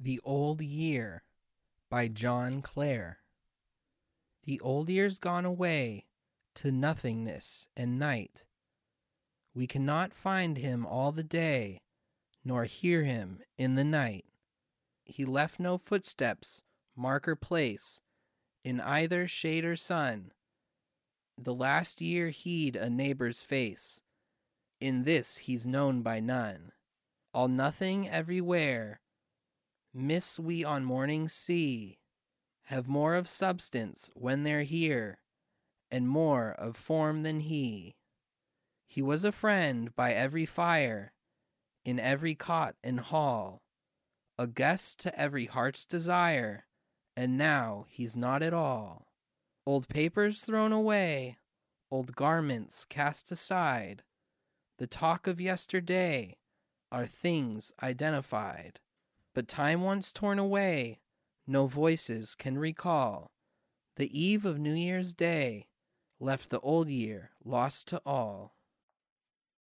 The Old Year by John Clare. The old year's gone away to nothingness and night. We cannot find him all the day, nor hear him in the night. He left no footsteps, mark or place, in either shade or sun. The last year he'd a neighbor's face. In this he's known by none. All nothing everywhere, mists we on mornings see, have more of substance when they're here, and more of form than he. He was a friend by every fire, in every cot and hall, a guest to every heart's desire, and now he's not at all. Old papers thrown away, old garments cast aside, the talk of yesterday are things identified. But time once torn away, no voices can recall. The eve of New Year's Day left the old year lost to all.